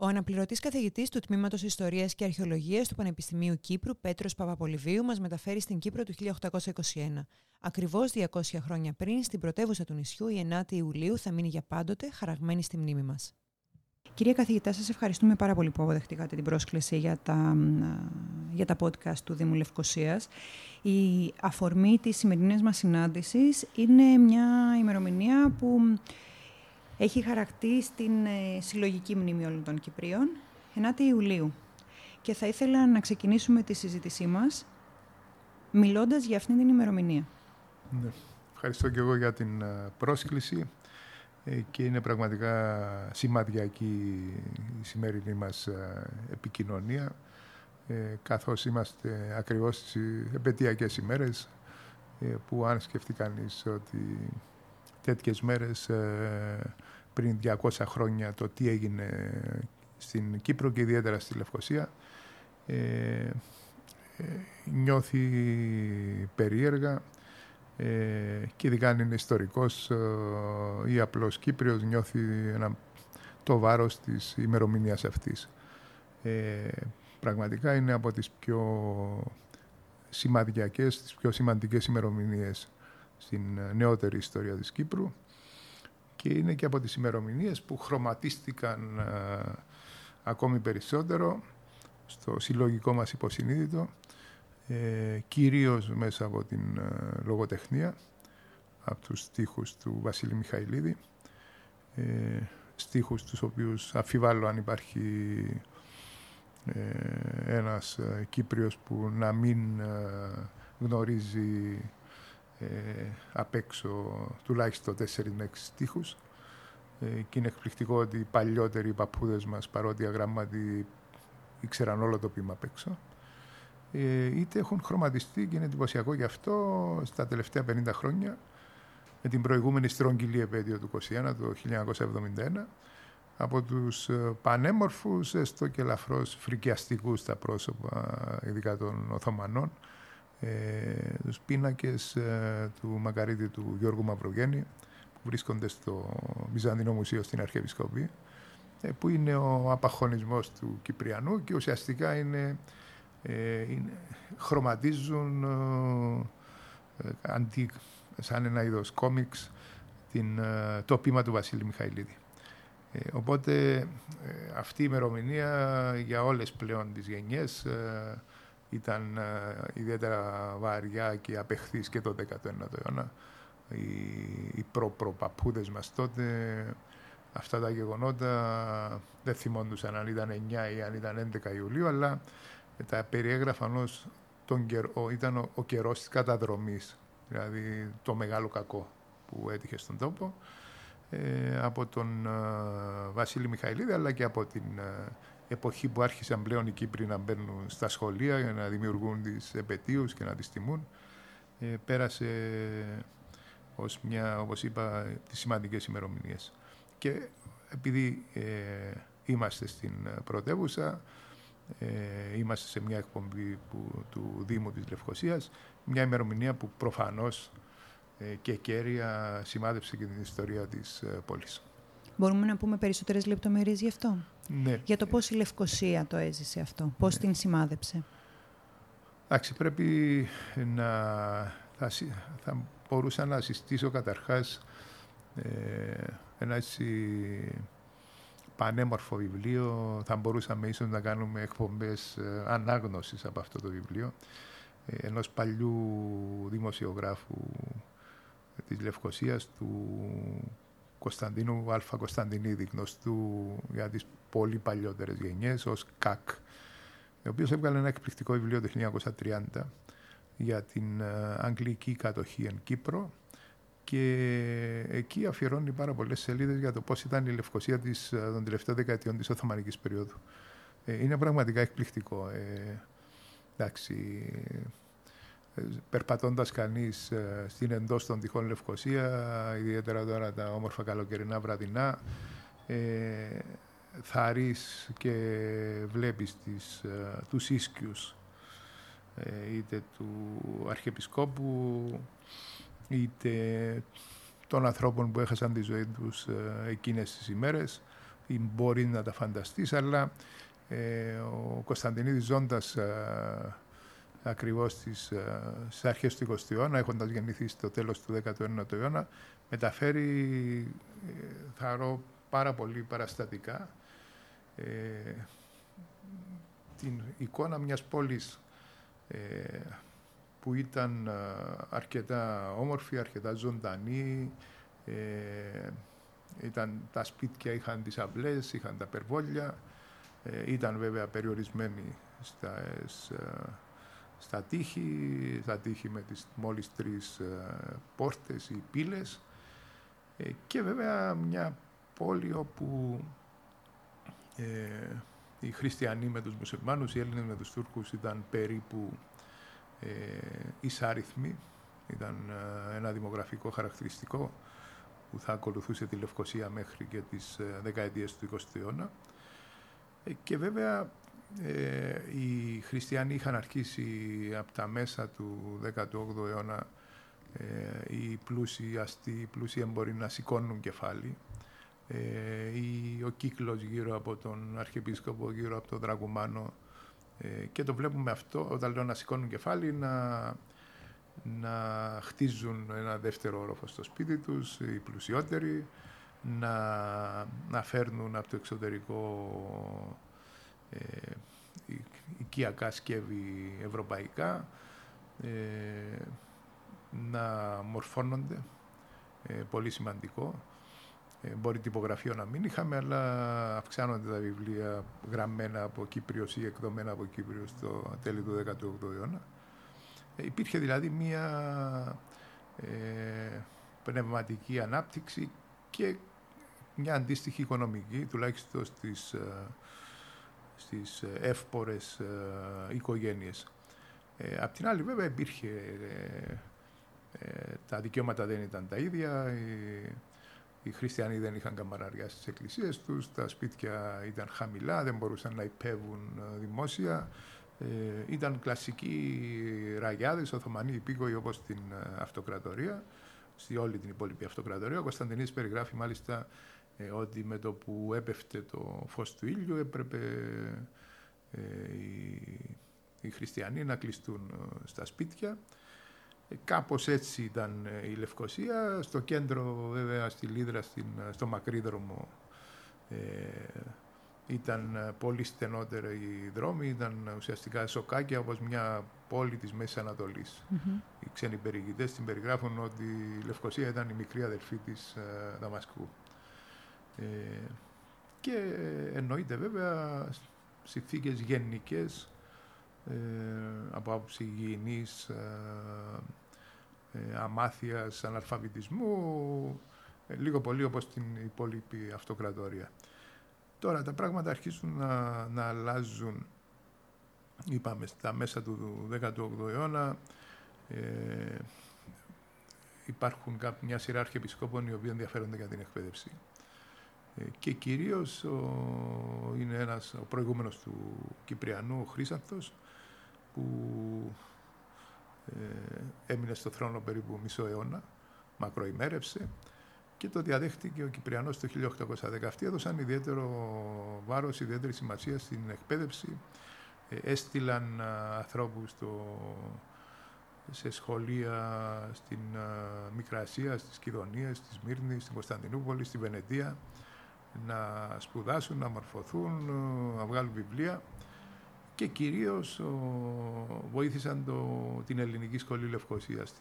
Ο αναπληρωτής καθηγητής του Τμήματος Ιστορίας και Αρχαιολογίας του Πανεπιστημίου Κύπρου, Πέτρος Παπαπολυβίου, μας μεταφέρει στην Κύπρο του 1821. Ακριβώς 200 χρόνια πριν, στην πρωτεύουσα του νησιού, η 9η Ιουλίου θα μείνει για πάντοτε χαραγμένη στη μνήμη μας. Κυρία καθηγητά, σας ευχαριστούμε πάρα πολύ που αποδεχτήκατε την πρόσκληση για τα podcast του Δήμου Λευκοσίας. Η αφορμή της σημερινής μας συνάντησης είναι μια ημερομηνία που έχει χαρακτεί στην συλλογική μνήμη όλων των Κυπρίων, 9η Ιουλίου. Και θα ήθελα να ξεκινήσουμε τη συζήτησή μας, μιλώντας για αυτήν την ημερομηνία. Ναι. Ευχαριστώ και εγώ για την πρόσκληση και είναι πραγματικά σημαδιακή η σημερινή μας επικοινωνία, καθώς είμαστε ακριβώς στις επετειακές ημέρες, που αν σκεφτεί κανείς ότι τέτοιες μέρες πριν 200 χρόνια το τι έγινε στην Κύπρο και ιδιαίτερα στη Λευκοσία, νιώθει περίεργα και ειδικά αν είναι ιστορικός ή απλός Κύπριος, νιώθει το βάρος της ημερομηνίας αυτής. Πραγματικά είναι από τις πιο σημαδιακές, τις πιο σημαντικές ημερομηνίες στην νεότερη ιστορία της Κύπρου και είναι και από τις ημερομηνίες που χρωματίστηκαν ακόμη περισσότερο στο συλλογικό μας υποσυνείδητο, κυρίως μέσα από την λογοτεχνία, από τους στίχους του Βασίλη Μιχαηλίδη, στίχους τους οποίους αμφιβάλλω αν υπάρχει ένας Κύπριος που να μην γνωρίζει απ' έξω τουλάχιστον 4-6 στίχους, και είναι εκπληκτικό ότι οι παλιότεροι παππούδες μας, παρότι αγράμματοι, ήξεραν όλο το ποίημα απ' έξω, είτε έχουν χρωματιστεί, και είναι εντυπωσιακό γι' αυτό, στα τελευταία 50 χρόνια, με την προηγούμενη στρογγυλή επέτειο του 21, το 1971, από τους πανέμορφους, έστω και ελαφρώς φρικιαστικούς τα πρόσωπα, ειδικά των Οθωμανών, τους πίνακες του μακαρίτη του Γιώργου Μαυρογένη που βρίσκονται στο Βυζαντινό Μουσείο στην Αρχιεπισκοπή, που είναι ο απαχωνισμός του Κυπριανού και ουσιαστικά χρωματίζουν σαν ένα είδος κόμιξ το ποίημα του Βασίλη Μιχαηλίδη. Οπότε αυτή η ημερομηνία για όλες πλέον τις γενιές ήταν ιδιαίτερα βαριά και απεχθής και το 19ο αιώνα. Οι προπαππούδες μας τότε αυτά τα γεγονότα δεν θυμόντουσαν αν ήταν 9 ή αν ήταν 11 Ιουλίου, αλλά τα περιέγραφαν ως ήταν ο καιρός της καταδρομής, δηλαδή το μεγάλο κακό που έτυχε στον τόπο, από τον Βασίλη Μιχαηλίδη, αλλά και από την εποχή που άρχισαν πλέον οι Κύπροι να μπαίνουν στα σχολεία για να δημιουργούν τις επετείους και να τις τιμούν. Πέρασε ως μια, όπως είπα, τις σημαντικές ημερομηνίες. Και επειδή είμαστε στην πρωτεύουσα, είμαστε σε μια εκπομπή του Δήμου της Λευκοσίας, μια ημερομηνία που προφανώς και κέρια σημάδευσε και την ιστορία της πόλης. Μπορούμε να πούμε περισσότερες λεπτομέρειες γι' αυτό. Ναι. Για το πώς η Λευκοσία το έζησε αυτό, πώς την σημάδεψε. Εντάξει, πρέπει να... Θα μπορούσα να συστήσω καταρχάς ένα έτσι πανέμορφο βιβλίο. Θα μπορούσαμε ίσως να κάνουμε εκπομπές ανάγνωσης από αυτό το βιβλίο, ενός παλιού δημοσιογράφου της Λευκοσίας, του Κωνσταντίνου Α. Κωνσταντινίδη, γνωστού για τις πολύ παλιότερες γενιές ως ΚΑΚ, ο οποίος έβγαλε ένα εκπληκτικό βιβλίο το 1930 για την αγγλική κατοχή εν Κύπρο, και εκεί αφιερώνει πάρα πολλές σελίδες για το πώς ήταν η Λευκοσία των τελευταίων δεκαετιών της Οθωμανικής περίοδου. Είναι πραγματικά εκπληκτικό. Εντάξει, περπατώντας κανείς στην εντός των τυχών Λευκοσία, ιδιαίτερα τώρα τα όμορφα καλοκαιρινά βραδινά, θα ρεις και βλέπεις τους ίσκιους, είτε του Αρχιεπισκόπου, είτε των ανθρώπων που έχασαν τη ζωή τους εκείνες τις ημέρες. Μπορεί να τα φανταστείς, αλλά ο Κωνσταντινίδης ζώντας ακριβώς στις αρχές του 20ου αιώνα, έχοντας γεννηθεί στο τέλος του 19ου αιώνα, μεταφέρει, θα ρω, πάρα πολύ παραστατικά την εικόνα μιας πόλης που ήταν αρκετά όμορφη, αρκετά ζωντανή. Τα σπίτια είχαν τις αυλές, είχαν τα περβόλια, ήταν βέβαια περιορισμένοι στα τείχη, με τις μόλις 3 πόρτες ή πύλες, και βέβαια μια πόλη όπου οι χριστιανοί με τους μουσουλμάνους, οι Έλληνες με τους Τούρκους ήταν περίπου ισάριθμοι. Ήταν ένα δημογραφικό χαρακτηριστικό που θα ακολουθούσε τη Λευκοσία μέχρι και τις δεκαετίες του 20ου αιώνα. Και βέβαια οι χριστιανοί είχαν αρχίσει από τα μέσα του 18ου αιώνα οι πλούσιοι αστεί, οι πλούσιοι εμποροί να σηκώνουν κεφάλι. Ο κύκλος γύρω από τον Αρχιεπίσκοπο, γύρω από τον Δραγουμάνο, και το βλέπουμε αυτό, όταν λέω να σηκώνουν κεφάλι, να χτίζουν ένα δεύτερο όροφο στο σπίτι τους, οι πλουσιότεροι, να φέρνουν από το εξωτερικό οικιακά σκεύη ευρωπαϊκά, να μορφώνονται, πολύ σημαντικό. Μπορεί τυπογραφείο να μην είχαμε, αλλά αυξάνονται τα βιβλία γραμμένα από Κύπριος ή εκδομένα από Κύπριος στο τέλη του 18ου αιώνα. Υπήρχε δηλαδή μία πνευματική ανάπτυξη και μια αντίστοιχη οικονομική, τουλάχιστον στις εύπορες οικογένειες. Απ' την άλλη βέβαια υπήρχε, τα δικαιώματα δεν ήταν τα ίδια. Οι χριστιανοί δεν είχαν καμαραριά στις εκκλησίες τους, τα σπίτια ήταν χαμηλά, δεν μπορούσαν να υπέβουν δημόσια. Ήταν κλασικοί ραγιάδες, Οθωμανοί υπήκοοι όπως στην αυτοκρατορία, στη όλη την υπόλοιπη αυτοκρατορία. Ο Κωνσταντινίδης περιγράφει μάλιστα ότι με το που έπεφτε το φως του ήλιου έπρεπε οι χριστιανοί να κλειστούν στα σπίτια. Κάπως έτσι ήταν η Λευκοσία. Στο κέντρο, βέβαια, στη Λίδρα, στο Μακρύδρομο, ήταν πολύ στενότεροι οι δρόμοι, ήταν ουσιαστικά σοκάκια, όπως μια πόλη της Μέσης Ανατολής. Mm-hmm. Οι ξένοι περιηγητές την περιγράφουν ότι η Λευκοσία ήταν η μικρή αδερφή της Δαμασκού. Και εννοείται βέβαια συνθήκες γενικές, από άποψη υγιεινής, αμάθειας, αναλφαβητισμού, λίγο πολύ όπως την υπόλοιπη αυτοκρατορία. Τώρα τα πράγματα αρχίζουν να αλλάζουν. Είπαμε, στα μέσα του 18ου αιώνα υπάρχουν μια σειρά αρχιεπισκόπων οι οποίοι ενδιαφέρονται για την εκπαίδευση. Και κυρίως είναι ο προηγούμενος του Κυπριανού, ο Χρύσανθος, που έμεινε στο θρόνο περίπου μισό αιώνα, μακροημέρευσε, και το διαδέχτηκε ο Κυπριανός το 1810. Αυτοί έδωσαν ιδιαίτερο βάρος, ιδιαίτερη σημασία στην εκπαίδευση. Έστειλαν ανθρώπους σε σχολεία στην Μικρασία, στις Κιδωνίες, στη Σμύρνη, στην Κωνσταντινούπολη, στη Βενετία, να σπουδάσουν, να μορφωθούν, να βγάλουν βιβλία, και κυρίως βοήθησαν την Ελληνική Σχολή Λευκοσίας,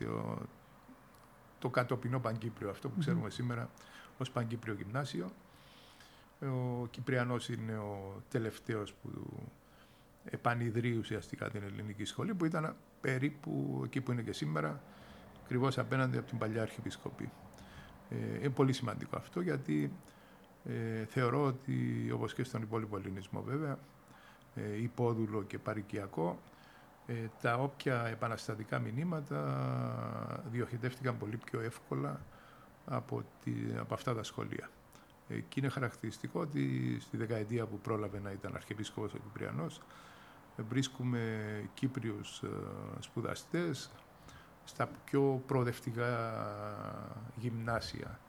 το κατοπινό Πανκύπριο, αυτό που ξέρουμε σήμερα ως Πανκύπριο Γυμνάσιο. Ο Κυπριανός είναι ο τελευταίος που επανειδρεί ουσιαστικά την Ελληνική Σχολή, που ήταν περίπου εκεί που είναι και σήμερα, ακριβώς απέναντι από την παλιά Αρχιεπισκοπή. Είναι πολύ σημαντικό αυτό, γιατί θεωρώ ότι, όπως και στον υπόλοιπο ελληνισμό βέβαια, υπόδουλο και παροικιακό, τα όποια επαναστατικά μηνύματα διοχετεύτηκαν πολύ πιο εύκολα από αυτά τα σχολεία. Και είναι χαρακτηριστικό ότι στη δεκαετία που πρόλαβε να ήταν αρχιεπίσκοπος ο Κυπριανός, βρίσκουμε Κύπριους σπουδαστές στα πιο προοδευτικά γυμνάσια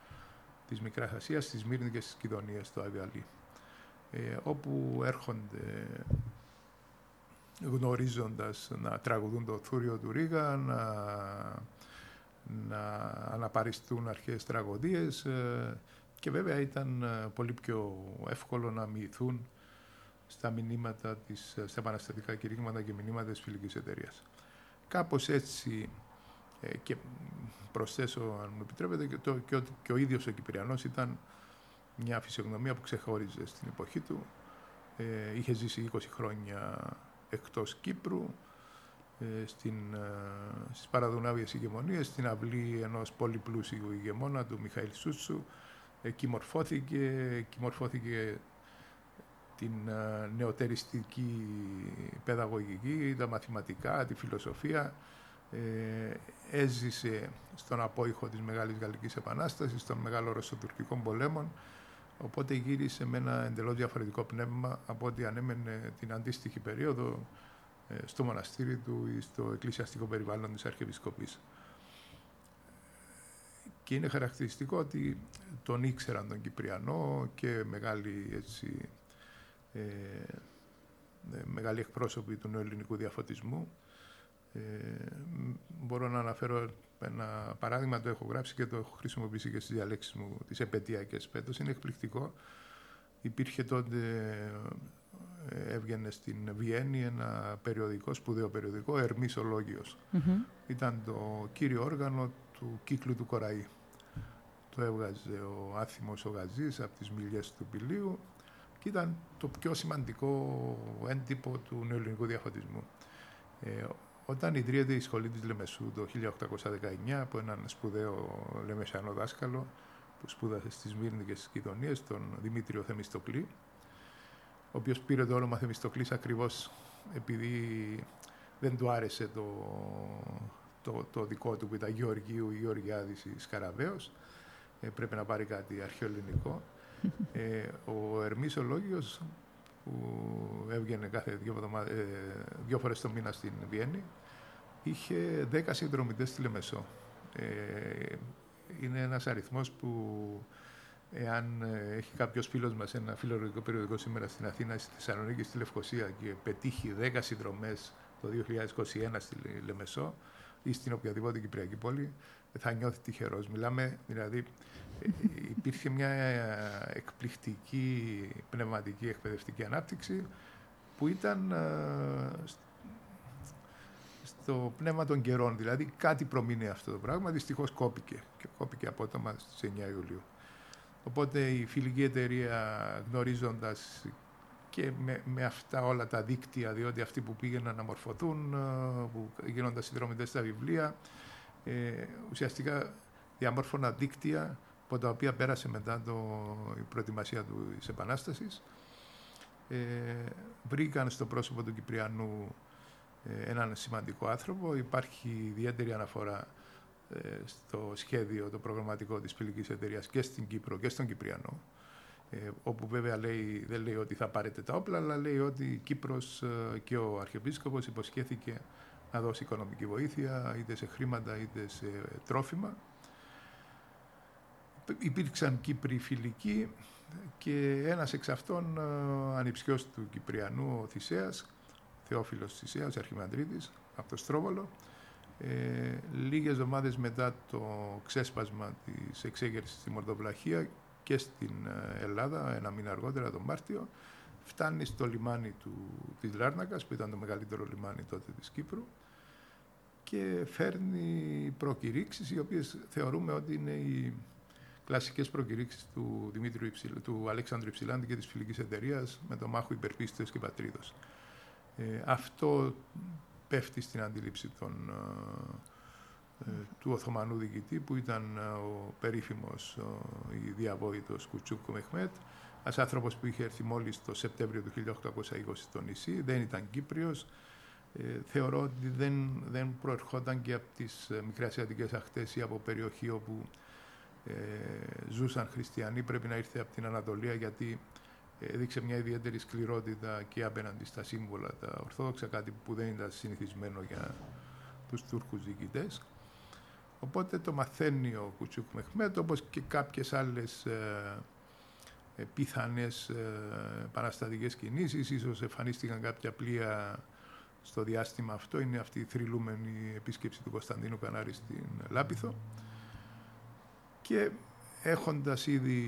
της Μικράς Ασίας, της Μύρνης και της Κιδωνίας, στο Αβιαλί, όπου έρχονται γνωρίζοντας να τραγουδούν το θούριο του Ρίγα, να αναπαριστούν αρχαίες τραγωδίες, και βέβαια ήταν πολύ πιο εύκολο να μοιηθούν στα μηνύματα στα επαναστατικά κηρύγματα και μηνύματα της Φιλικής Εταιρείας. Κάπως έτσι, και προσθέσω αν μου επιτρέπετε και ο ίδιος ο Κυπριανός ήταν μια φυσιογνωμία που ξεχώριζε στην εποχή του. Είχε ζήσει 20 χρόνια εκτός Κύπρου, στις παραδουνάβιες ηγεμονίες, στην αυλή ενός πολύ πλούσιου ηγεμόνα, του Μιχαήλ Σούτσου. Εκεί μορφώθηκε την νεοτεριστική παιδαγωγική, τα μαθηματικά, τη φιλοσοφία. Έζησε στον απόϊχο της Μεγάλης Γαλλικής Επανάστασης, των Μεγάλων Ρωσοτουρκικών Πολέμων, οπότε γύρισε με ένα εντελώς διαφορετικό πνεύμα από ό,τι ανέμενε την αντίστοιχη περίοδο στο μοναστήρι του ή στο εκκλησιαστικό περιβάλλον της Αρχιεπισκοπής. Και είναι χαρακτηριστικό ότι τον ήξεραν τον Κυπριανό και μεγάλοι εκπρόσωποι του νεοελληνικού διαφωτισμού. Μπορώ να αναφέρω ένα παράδειγμα, το έχω γράψει και το έχω χρησιμοποιήσει και στις διαλέξεις μου τις επαιτειακές φέτος. Είναι εκπληκτικό. Υπήρχε τότε, έβγαινε στην Βιέννη ένα περιοδικό, σπουδαίο περιοδικό, Ερμής Ολόγιος. Mm-hmm. Ήταν το κύριο όργανο του κύκλου του Κοραή. Το έβγαζε ο άθιμος ο Γαζής από τις μιλιές του Πηλίου και ήταν το πιο σημαντικό έντυπο του νεοελληνικού διαφωτισμού. Όταν ιδρύεται η σχολή της Λεμεσού το 1819 από έναν σπουδαίο λεμεσανό δάσκαλο που σπούδασε στη Σμύρνη και στις Κιδωνίες, τον Δημήτριο Θεμιστοκλή, ο οποίος πήρε το όνομα Θεμιστοκλής ακριβώς επειδή δεν του άρεσε το δικό του που ήταν Γεωργίου ή Γεωργιάδης ή Σκαραβαίος. Πρέπει να πάρει κάτι αρχαιοελληνικό. Ο Ερμής Ολόγιος, που έβγαινε κάθε δύο φορές το μήνα στην Βιέννη, είχε 10 συνδρομητές στη Λεμεσό. Είναι ένας αριθμός που, εάν έχει κάποιος φίλος μας ένα φιλολογικό περιοδικό σήμερα στην Αθήνα, στη Θεσσαλονίκη, στη Λευκοσία, και πετύχει 10 συνδρομές το 2021 στη Λεμεσό ή στην οποιαδήποτε κυπριακή πόλη, θα νιώθει τυχερός. Μιλάμε, δηλαδή, υπήρχε μια εκπληκτική πνευματική εκπαιδευτική ανάπτυξη που ήταν στο πνεύμα των καιρών. Δηλαδή, κάτι προμείνει αυτό το πράγμα. Δυστυχώς κόπηκε και κόπηκε απότομα στις 9 Ιουλίου. Οπότε η Φιλική Εταιρεία, γνωρίζοντας και με αυτά όλα τα δίκτυα, διότι αυτοί που πήγαιναν να μορφωθούν, που γίνονταν συνδρομητές στα βιβλία, ουσιαστικά διαμόρφωνα δίκτυα από τα οποία πέρασε μετά η προετοιμασία της Επανάστασης. Βρήκαν στο πρόσωπο του Κυπριανού έναν σημαντικό άνθρωπο. Υπάρχει ιδιαίτερη αναφορά στο σχέδιο, το προγραμματικό της Φιλικής Εταιρείας και στην Κύπρο και στον Κυπριανό, όπου βέβαια δεν λέει ότι θα πάρετε τα όπλα, αλλά λέει ότι η Κύπρος και ο Αρχιεπίσκοπος υποσχέθηκε να δώσει οικονομική βοήθεια, είτε σε χρήματα είτε σε τρόφιμα. Υπήρξαν Κύπροι φιλικοί και ένας εξ αυτών, ανιψιός του Κυπριανού, ο Θησέας, Θεόφιλος Θησέας, Αρχιμανδρίτης, από το Στρόβολο, λίγες εβδομάδες μετά το ξέσπασμα της εξέγερσης στη Μορδοβλαχία και στην Ελλάδα, ένα μήνα αργότερα, τον Μάρτιο, φτάνει στο λιμάνι της Λάρνακας, που ήταν το μεγαλύτερο λιμάνι τότε της Κύπρου, και φέρνει προκηρύξεις, οι οποίες θεωρούμε ότι είναι οι κλασικές προκηρύξεις του Αλέξανδρου Υψηλάντη και της Φιλικής Εταιρείας, με το μάχο υπερπίστεως και πατρίδος. Αυτό πέφτει στην αντίληψη του Οθωμανού διοικητή, που ήταν ο περίφημος, η διαβόητος Κουτσούκο Μεχμέτ, ένας άνθρωπος που είχε έρθει μόλις το Σεπτέμβριο του 1820 στο νησί, δεν ήταν Κύπριος, θεωρώ ότι δεν προερχόταν και από τις μικρασιατικές ακτές ή από περιοχή όπου ζούσαν χριστιανοί. Πρέπει να ήρθε από την Ανατολία, γιατί έδειξε μια ιδιαίτερη σκληρότητα και απέναντι στα σύμβολα τα ορθόδοξα, κάτι που δεν ήταν συνηθισμένο για τους Τούρκους διοικητές. Οπότε το μαθαίνει ο Κουτσούκο Μεχμέτ, όπως και κάποιες άλλες πιθανές παραστατικές κινήσεις. Ίσως εμφανίστηκαν κάποια πλοία στο διάστημα αυτό. Είναι αυτή η θρυλούμενη επίσκεψη του Κωνσταντίνου Κανάρη στην Λάπιθο. Και έχοντας ήδη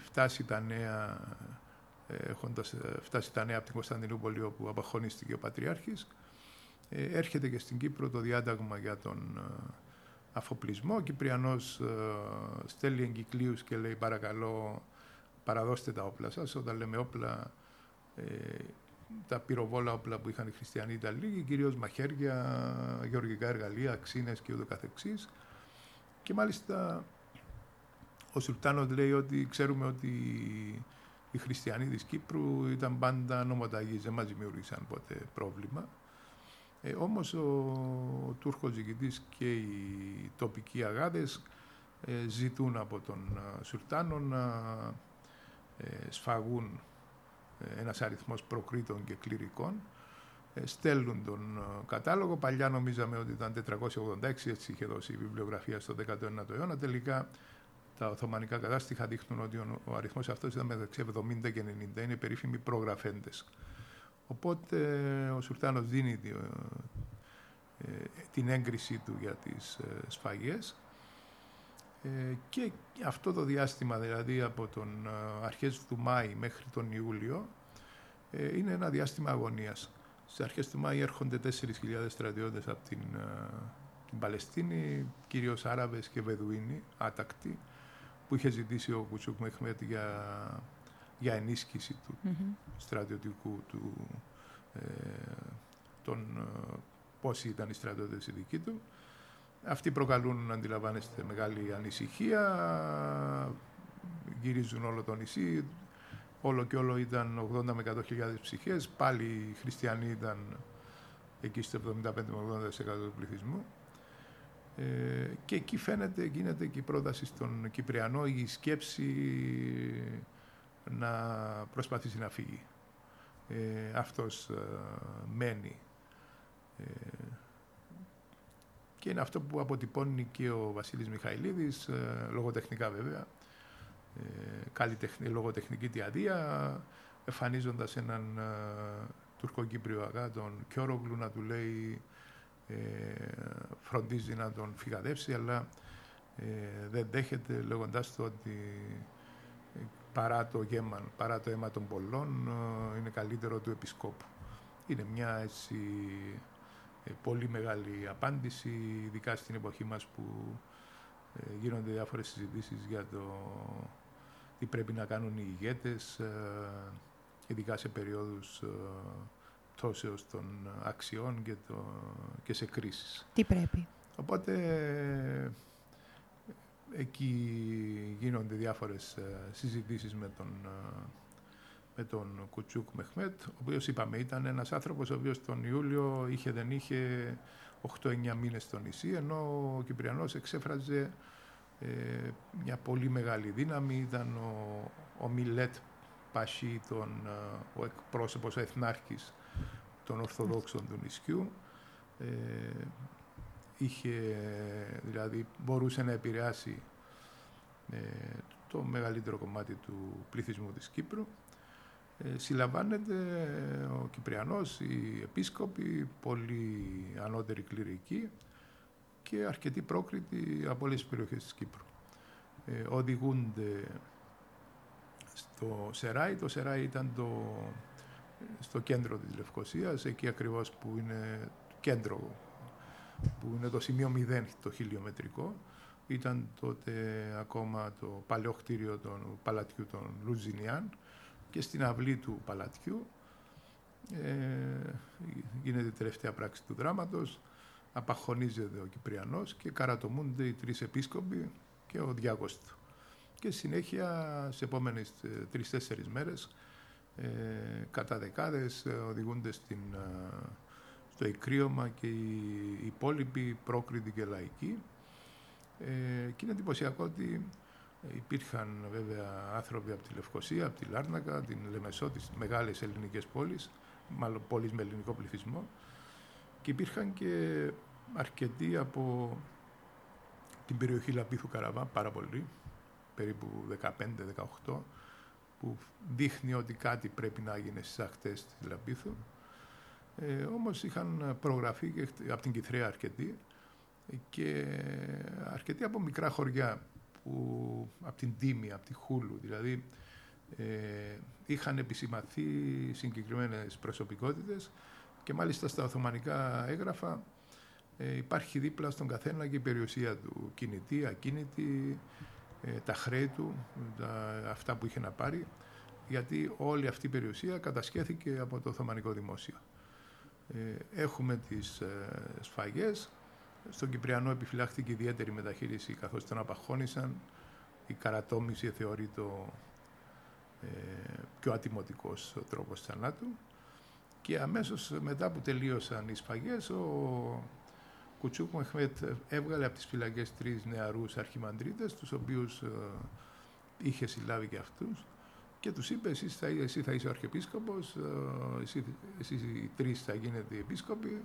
φτάσει τα νέα, από την Κωνσταντινούπολη, όπου απαχωνίστηκε ο Πατριάρχης, έρχεται και στην Κύπρο το διάταγμα για τον αφοπλισμό. Ο Κυπριανός στέλνει εγκυκλίους και λέει: παρακαλώ, παραδώστε τα όπλα σας. Όταν λέμε όπλα, τα πυροβόλα όπλα που είχαν οι χριστιανοί ήταν λίγοι, κυρίως μαχαίρια, γεωργικά εργαλεία, αξίνες και ούτω καθεξής. Και μάλιστα ο Σουλτάνος λέει ότι ξέρουμε ότι οι χριστιανοί της Κύπρου ήταν πάντα νομοταγείς, δεν μας δημιούργησαν ποτέ πρόβλημα. Όμως ο Τούρκος διοικητής και οι τοπικοί αγάδες ζητούν από τον Σουλτάνο να σφαγούν ένας αριθμός προκρίτων και κληρικών. Στέλνουν τον κατάλογο. Παλιά νομίζαμε ότι ήταν 486, έτσι είχε δώσει η βιβλιογραφία στο 19ο αιώνα. Τελικά τα οθωμανικά κατάστοιχα δείχνουν ότι ο αριθμός αυτός ήταν μεταξύ 70 και 90, είναι περίφημοι προγραφέντες. Οπότε ο Σουλτάνος δίνει την έγκρισή του για τις σφαγές, και αυτό το διάστημα, δηλαδή από τον αρχές του Μάη μέχρι τον Ιούλιο, είναι ένα διάστημα αγωνίας. Στις αρχές του Μάη έρχονται 4.000 στρατιώτες από την Παλαιστίνη, κυρίως Άραβες και Βεδουίνοι, άτακτοι, που είχε ζητήσει ο Κουτσούκο Μεχμέτ για ενίσχυση του στρατιωτικού του, πόσοι ήταν οι στρατιώτες οι δικοί του. Αυτοί προκαλούν, αντιλαμβάνεστε, μεγάλη ανησυχία, γυρίζουν όλο το νησί, όλο και όλο ήταν 80 με 100.000 ψυχές, πάλι οι χριστιανοί ήταν εκεί στο 75 με 80% του πληθυσμού. Και εκεί φαίνεται, γίνεται και η πρόταση στον Κυπριανό, η σκέψη να προσπαθήσει να φύγει. Αυτός μένει. Και είναι αυτό που αποτυπώνει και ο Βασίλης Μιχαηλίδης, λογοτεχνικά βέβαια, λογοτεχνική τιαδία, εμφανίζοντας έναν Τουρκοκύπριο αγά, τον Κιόρογλου, να του λέει, φροντίζει να τον φυγαδεύσει, αλλά δεν δέχεται, λέγοντάς του ότι παρά το αίμα των πολλών, είναι καλύτερο του επισκόπου. Είναι μια έτσι πολύ μεγάλη απάντηση, ειδικά στην εποχή μας που γίνονται διάφορες συζητήσεις για το τι πρέπει να κάνουν οι ηγέτες, ειδικά σε περίοδους τόσεως των αξιών και σε κρίσεις. Τι πρέπει. Οπότε εκεί γίνονται διάφορες συζητήσεις με τον Κουτσούκο Μεχμέτ, ο οποίος, είπαμε, ήταν ένας άνθρωπος ο οποίος τον Ιούλιο είχε δεν είχε 8-9 μήνες στο νησί, ενώ ο Κυπριανός εξέφραζε μια πολύ μεγάλη δύναμη. Ήταν ο Μιλέτ Πασί, ο εκπρόσωπος, ο εθνάρχης των Ορθοδόξων του νησιού. Δηλαδή μπορούσε να επηρεάσει το μεγαλύτερο κομμάτι του πληθυσμού της Κύπρου. Συλλαμβάνεται ο Κυπριανός, οι επίσκοποι, πολύ ανώτεροι κληρικοί και αρκετοί πρόκριτοι από όλες τις περιοχές της Κύπρου. Οδηγούνται στο Σεράι. Το Σεράι ήταν στο κέντρο της Λευκοσίας, εκεί ακριβώς που είναι το κέντρο, που είναι το σημείο 0 το χιλιομετρικό. Ήταν τότε ακόμα το παλαιό κτίριο του παλατιού των Λουζινιάν, και στην αυλή του παλατιού γίνεται η τελευταία πράξη του δράματος, απαχωνίζεται ο Κυπριανός και καρατομούνται οι τρεις επίσκοποι και ο διάκος του. Και συνέχεια, σε επόμενες 3-4 μέρες, κατά δεκάδες οδηγούνται το εκκρίωμα και οι υπόλοιποι πρόκριτοι και λαϊκοί. Και είναι εντυπωσιακό ότι υπήρχαν βέβαια άνθρωποι από τη Λευκοσία, από τη Λάρνακα, την Λεμεσό, τις μεγάλες ελληνικές πόλεις, μάλλον πόλεις με ελληνικό πληθυσμό, και υπήρχαν και αρκετοί από την περιοχή Λαπίθου Καραβά, πάρα πολλοί, περίπου 15-18, που δείχνει ότι κάτι πρέπει να γίνει στις ακτές της Λαπίθου. Όμως είχαν προγραφεί και από την Κιθρέα αρκετοί και αρκετοί από μικρά χωριά, που, από την Τίμη, από τη Χούλου, δηλαδή είχαν επισημαθεί συγκεκριμένες προσωπικότητες και μάλιστα στα οθωμανικά έγγραφα υπάρχει δίπλα στον καθένα και η περιουσία του, κινητή, ακίνητη, τα χρέη του, αυτά που είχε να πάρει, γιατί όλη αυτή η περιουσία κατασχέθηκε από το Οθωμανικό Δημόσιο. Έχουμε τις σφαγές. Στον Κυπριανό επιφυλάχθηκε ιδιαίτερη μεταχείριση καθώς τον απαχώνησαν. Η καρατόμηση θεωρεί το πιο ατιμωτικός τρόπος θανάτου. Και αμέσως μετά που τελείωσαν οι σφαγές, ο Κουτσούκο Μεχμέτ έβγαλε από τις φυλακές 3 νεαρούς αρχιμανδρίτες, τους οποίους είχε συλλάβει και αυτούς, και τους είπε εσύ θα είσαι ο αρχιεπίσκοπος, εσείς οι 3 θα γίνετε επίσκοποι.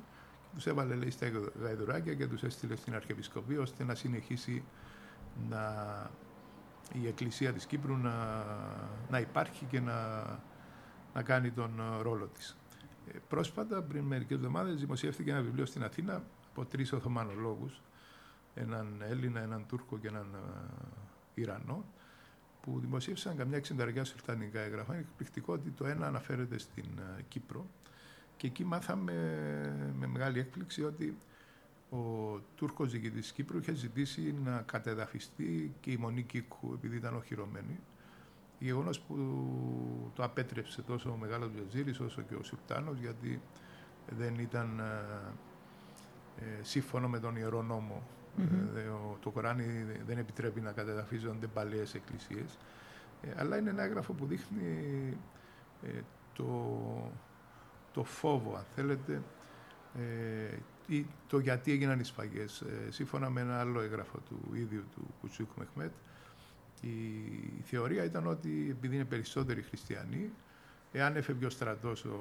Τους έβαλε, λέει, στα γαϊδουράκια και τους έστειλε στην Αρχιεπισκοπή, ώστε να συνεχίσει η Εκκλησία της Κύπρου να υπάρχει και να κάνει τον ρόλο της. Πρόσφατα, πριν μερικές εβδομάδες, δημοσιεύτηκε ένα βιβλίο στην Αθήνα από 3 Οθωμανολόγους, έναν Έλληνα, έναν Τούρκο και έναν Ιρανό, που δημοσίευσαν καμιά 60 σουλτανικά έγγραφα. Είναι εκπληκτικό ότι το ένα αναφέρεται στην Κύπρο. Και εκεί μάθαμε με μεγάλη έκπληξη ότι ο Τούρκος διοικητής της Κύπρου είχε ζητήσει να κατεδαφιστεί και η Μονή Κίκου, επειδή ήταν οχυρωμένη. Γεγονός που το απέτρεψε τόσο ο μεγάλος Βεζίρης όσο και ο Σουλτάνος, γιατί δεν ήταν σύμφωνο με τον Ιερό Νόμο. Το Κοράνι δεν επιτρέπει να κατεδαφίζονται παλαιές εκκλησίες. Αλλά είναι ένα έγγραφο που δείχνει το φόβο, αν θέλετε, ή το γιατί έγιναν οι σφαγές. Σύμφωνα με ένα άλλο έγγραφο του ίδιου του Κουτσούκου Μεχμέτ, η θεωρία ήταν ότι επειδή είναι περισσότεροι χριστιανοί, εάν έφευγε ο στρατός ο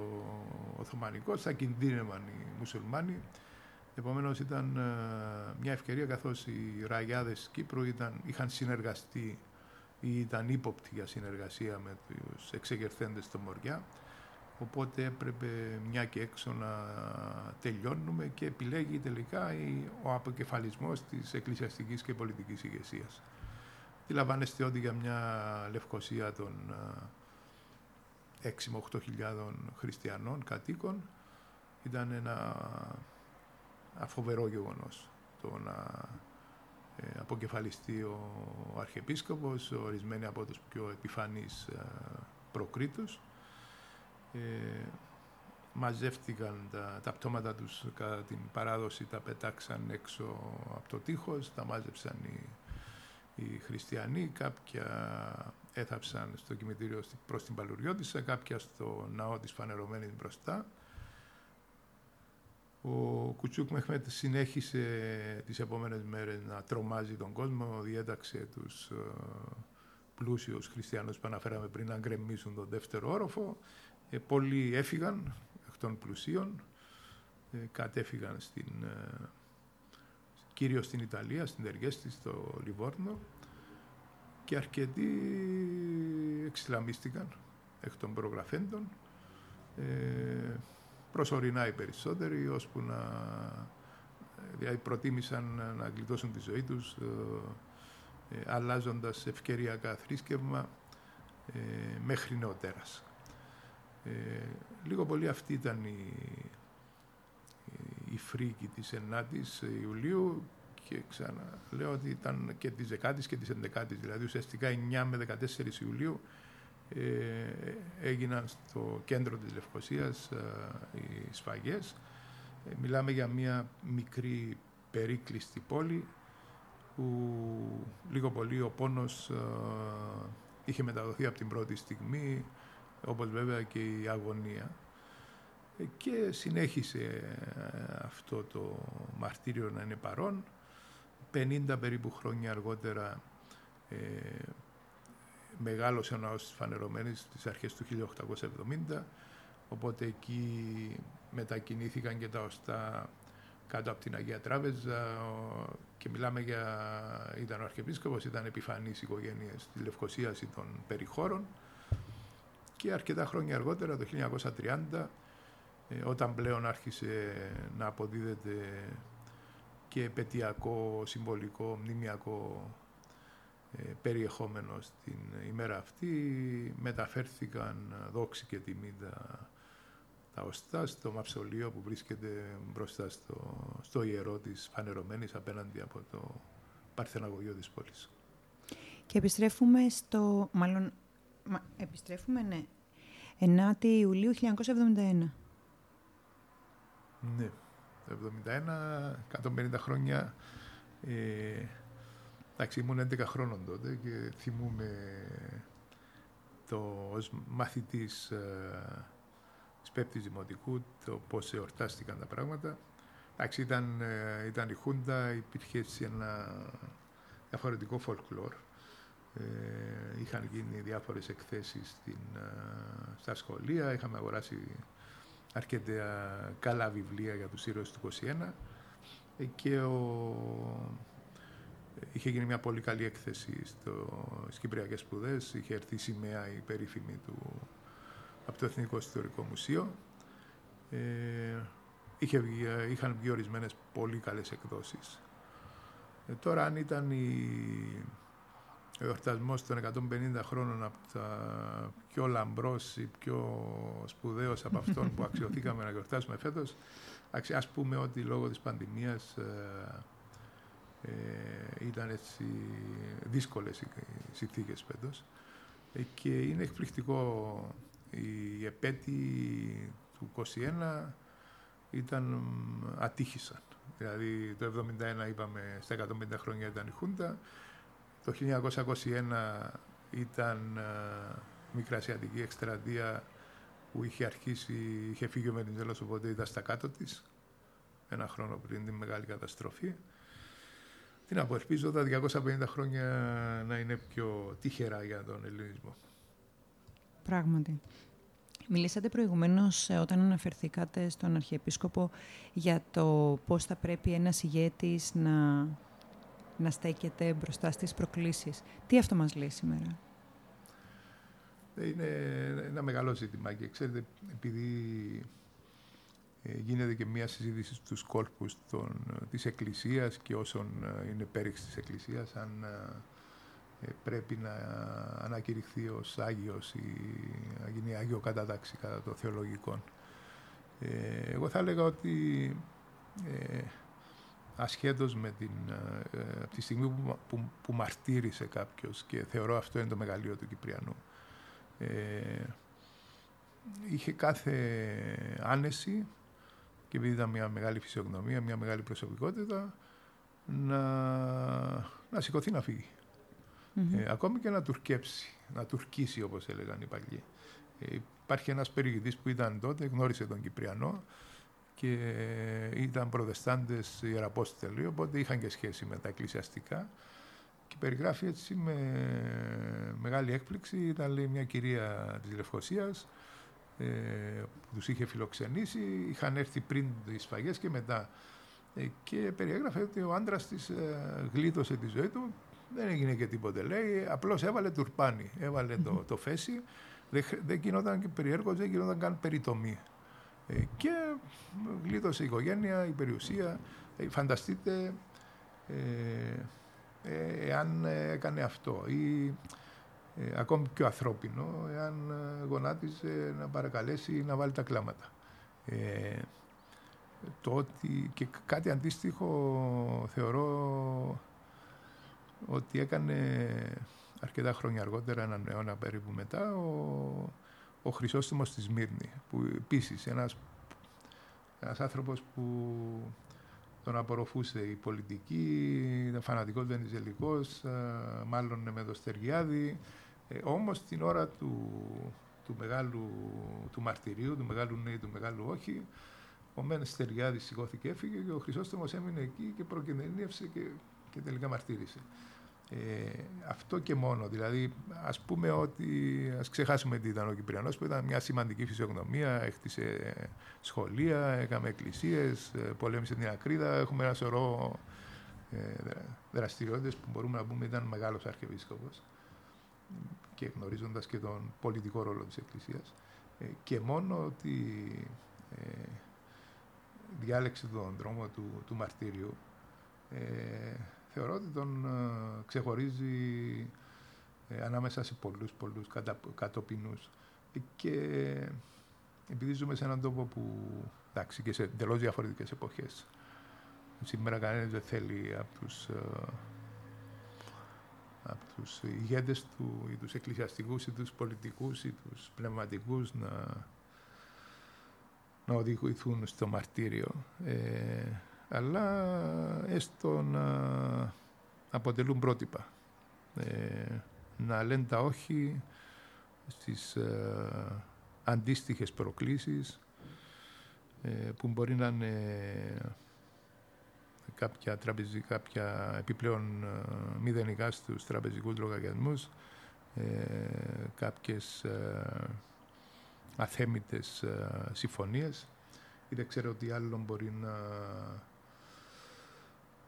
Οθωμανικός, θα κινδύνευαν οι μουσουλμάνοι. Επομένως ήταν μια ευκαιρία, καθώς οι ραγιάδες της Κύπρου είχαν συνεργαστεί ή ήταν ύποπτοι για συνεργασία με τους εξεγερθέντες στο Μοριά. Οπότε έπρεπε μια και έξω να τελειώνουμε, και επιλέγει τελικά ο αποκεφαλισμός της εκκλησιαστικής και πολιτικής ηγεσίας. Αντιλαμβάνεστε ότι για μια Λευκοσία των 6 με 8 χιλιάδων χριστιανών κατοίκων ήταν ένα φοβερό γεγονός το να αποκεφαλιστεί ο αρχιεπίσκοπος, ορισμένοι από τους πιο επιφανείς προκρίτους. Μαζεύτηκαν τα πτώματα τους κατά την παράδοση, τα πετάξαν έξω από το τείχος, τα μάζεψαν οι χριστιανοί, κάποια έθαψαν στο κημητήριο προς την Παλουριώτισσα, κάποια στο Ναό της Φανερωμένης μπροστά. Ο Κουτσούκ Μεχμέτ συνέχισε τις επόμενες μέρες να τρομάζει τον κόσμο, διέταξε τους πλούσιους χριστιανούς που αναφέραμε πριν να γκρεμίσουν τον δεύτερο όροφο. Πολλοί έφυγαν εκ των πλουσίων, κατέφυγαν κυρίως στην Ιταλία, στην Τεργέστη, στο Λιβόρνο, και αρκετοί εξισλαμίστηκαν εκ των προγραφέντων, προσωρινά οι περισσότεροι, ώσπου δηλαδή προτίμησαν να γλιτώσουν τη ζωή τους, αλλάζοντας ευκαιριακά θρήσκευμα μέχρι νεοτέρας. Λίγο πολύ αυτή ήταν η φρίκη της 9ης Ιουλίου, και ξαναλέω ότι ήταν και της 10ης και της 11ης, δηλαδή ουσιαστικά 9 με 14 Ιουλίου έγιναν στο κέντρο της Λευκοσίας οι σφαγές. Μιλάμε για μια μικρή περίκλειστη πόλη που λίγο πολύ ο πόνος είχε μεταδοθεί από την πρώτη στιγμή, όπως βέβαια και η αγωνία. και συνέχισε αυτό το μαρτύριο να είναι παρόν. 50 περίπου χρόνια αργότερα μεγάλωσε ο Ναός της Φανερωμένης στις αρχές του 1870, οπότε εκεί μετακινήθηκαν και τα οστά κάτω από την Αγία Τράπεζα και μιλάμε για, ήταν ο Αρχιεπίσκοπος, ήταν επιφανής οικογένειας της Λευκοσίας ή των περιχώρων, και αρκετά χρόνια αργότερα, το 1930, όταν πλέον άρχισε να αποδίδεται και επαιτειακό, συμβολικό, μνημιακό περιεχόμενο στην ημέρα αυτή, μεταφέρθηκαν δόξη και τιμή τα οστά στο μαυσολείο που βρίσκεται μπροστά στο ιερό της Φανερωμένης απέναντι από το Παρθεναγωγείο της πόλης. Και επιστρέφουμε στο... Μάλλον... Επιστρέφουμε, ναι. 9η Ιουλίου 1971. Ναι, το 1971, 150 χρόνια. Εντάξει, ήμουν 11 χρόνων τότε και θυμούμαι ως μαθητής της Πέμπτης Δημοτικού το πώς εορτάστηκαν τα πράγματα. Εντάξει, ήταν η Χούντα, υπήρχε έτσι ένα διαφορετικό folklore. Είχαν γίνει διάφορες εκθέσεις στα σχολεία, είχαμε αγοράσει αρκετά καλά βιβλία για τους ήρωες του 1921 και είχε γίνει μια πολύ καλή έκθεση στις Κυπριακές Σπουδές, είχε έρθει η σημαία η περίφημη από το Εθνικό Ιστορικό Μουσείο, είχαν βγει ορισμένες πολύ καλές εκδόσεις. Τώρα, αν ήταν ο εορτασμός των 150 χρόνων από τα πιο λαμπρός ή πιο σπουδαίος από αυτόν που αξιωθήκαμε να γιορτάσουμε φέτος, ας πούμε ότι λόγω της πανδημίας ήταν έτσι δύσκολες οι συνθήκες φέτος, και είναι εκπληκτικό. Η επέτειοι του 1921 ήταν ατύχησαν. Δηλαδή το 1971 είπαμε στα 150 χρόνια ήταν η Χούντα, το 1921 ήταν μικρασιατική εκστρατεία που είχε αρχίσει, είχε φύγει ο Μενιζέλος, οπότε ήταν στα κάτω της, ένα χρόνο πριν την μεγάλη καταστροφή. Τι να πω, ελπίζω τα 250 χρόνια να είναι πιο τυχερά για τον ελληνισμό. Πράγματι. Μιλήσατε προηγουμένως όταν αναφερθήκατε στον Αρχιεπίσκοπο για το πώς θα πρέπει ένας ηγέτης να στέκεται μπροστά στις προκλήσεις. Τι αυτό μας λέει σήμερα? Είναι ένα μεγάλο ζήτημα και ξέρετε, επειδή γίνεται και μια συζήτηση στους κόλπους της Εκκλησίας και όσων είναι πέριξ της Εκκλησίας, αν πρέπει να ανακηρυχθεί ως Άγιος ή να γίνει Άγιο κατά τάξη, κατά το θεολογικό. Εγώ θα έλεγα ότι ασχέτως με από τη στιγμή που μαρτύρησε κάποιος, και θεωρώ αυτό είναι το μεγαλείο του Κυπριανού, είχε κάθε άνεση, και επειδή ήταν μια μεγάλη φυσιογνωμία, μια μεγάλη προσωπικότητα, να σηκωθεί να φύγει. Mm-hmm. Ακόμη και να τουρκίσει, όπως έλεγαν οι παλιοί. Υπάρχει ένας περιηγητής που ήταν τότε, γνώρισε τον Κυπριανό και ήταν προτεστάντες ιεραπόστελοι, οπότε είχαν και σχέση με τα εκκλησιαστικά, και περιγράφει έτσι με μεγάλη έκπληξη, ήταν, λέει, μια κυρία της Λευκοσίας που τους είχε φιλοξενήσει, είχαν έρθει πριν τις σφαγές και μετά, και περιέγραφε ότι ο άντρας της γλίτωσε τη ζωή του. Δεν έγινε και τίποτε, λέει, απλώς έβαλε τουρπάνι, έβαλε το φέσι, δεν γινόταν και περιέργος, δεν γινόταν καν περιτομή. Και γλίτωσε η οικογένεια, η περιουσία. Φανταστείτε εάν έκανε αυτό, ή ακόμη πιο ανθρώπινο, εάν γονάτιζε να παρακαλέσει να βάλει τα κλάματα. Το ότι και κάτι αντίστοιχο θεωρώ ότι έκανε αρκετά χρόνια αργότερα, έναν αιώνα περίπου μετά, ο Χρυσόστομος στη Σμύρνη, που επίσης ένας άνθρωπος που τον απορροφούσε η πολιτική, ήταν φανατικός βενιζελικός, μάλλον με το Στεριάδη, όμως την ώρα του μεγάλου του μαρτυρίου, του μεγάλου ναι, του μεγάλου όχι. Ο Μέννης Τεριάδης σηκώθηκε, έφυγε και ο Χρυσόστομος έμεινε εκεί και προκινδυνεύσε και τελικά μαρτύρησε. Αυτό και μόνο. Δηλαδή, ας πούμε ότι ας ξεχάσουμε τι ήταν ο Κυπριανός, που ήταν μια σημαντική φυσιογνωμία, έχτισε σχολεία, έκαμε εκκλησίες, πολέμησε την Ακρίδα. Έχουμε ένα σωρό δραστηριότητες που μπορούμε να πούμε ήταν μεγάλος αρχιεπίσκοπος και γνωρίζοντας και τον πολιτικό ρόλο της Εκκλησίας. Και μόνο ότι διάλεξε τον δρόμο του μαρτύριου, θεωρώ ότι τον ξεχωρίζει ανάμεσα σε πολλούς κατοπινούς. Και επειδή ζούμε σε έναν τόπο που, εντάξει, και σε εντελώς διαφορετικές εποχές, σήμερα κανένας δεν θέλει από τους ηγέτες του ή τους εκκλησιαστικούς ή τους πολιτικούς ή τους πνευματικούς να οδηγηθούν στο μαρτύριο. Αλλά έστω να αποτελούν πρότυπα. Να λένε τα όχι στις αντίστοιχες προκλήσεις που μπορεί να είναι κάποια επιπλέον μηδενικά στους τραπεζικούς λογαριασμούς, κάποιες αθέμητες συμφωνίες, είτε ξέρω ότι άλλον μπορεί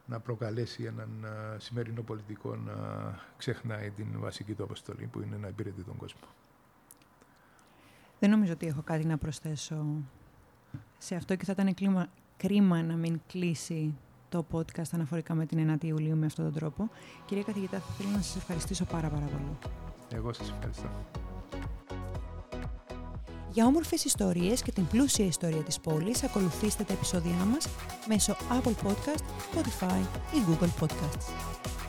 να προκαλέσει έναν σημερινό πολιτικό να ξεχνάει την βασική του αποστολή, που είναι να υπηρετεί τον κόσμο. Δεν νομίζω ότι έχω κάτι να προσθέσω σε αυτό και θα ήταν κρίμα να μην κλείσει το podcast αναφορικά με την 9η Ιουλίου με αυτόν τον τρόπο. Κυρία καθηγητά, θα ήθελα να σας ευχαριστήσω πάρα πολύ. Εγώ σας ευχαριστώ. Για όμορφες ιστορίες και την πλούσια ιστορία της πόλης, ακολουθήστε τα επεισόδια μας μέσω Apple Podcast, Spotify ή Google Podcasts.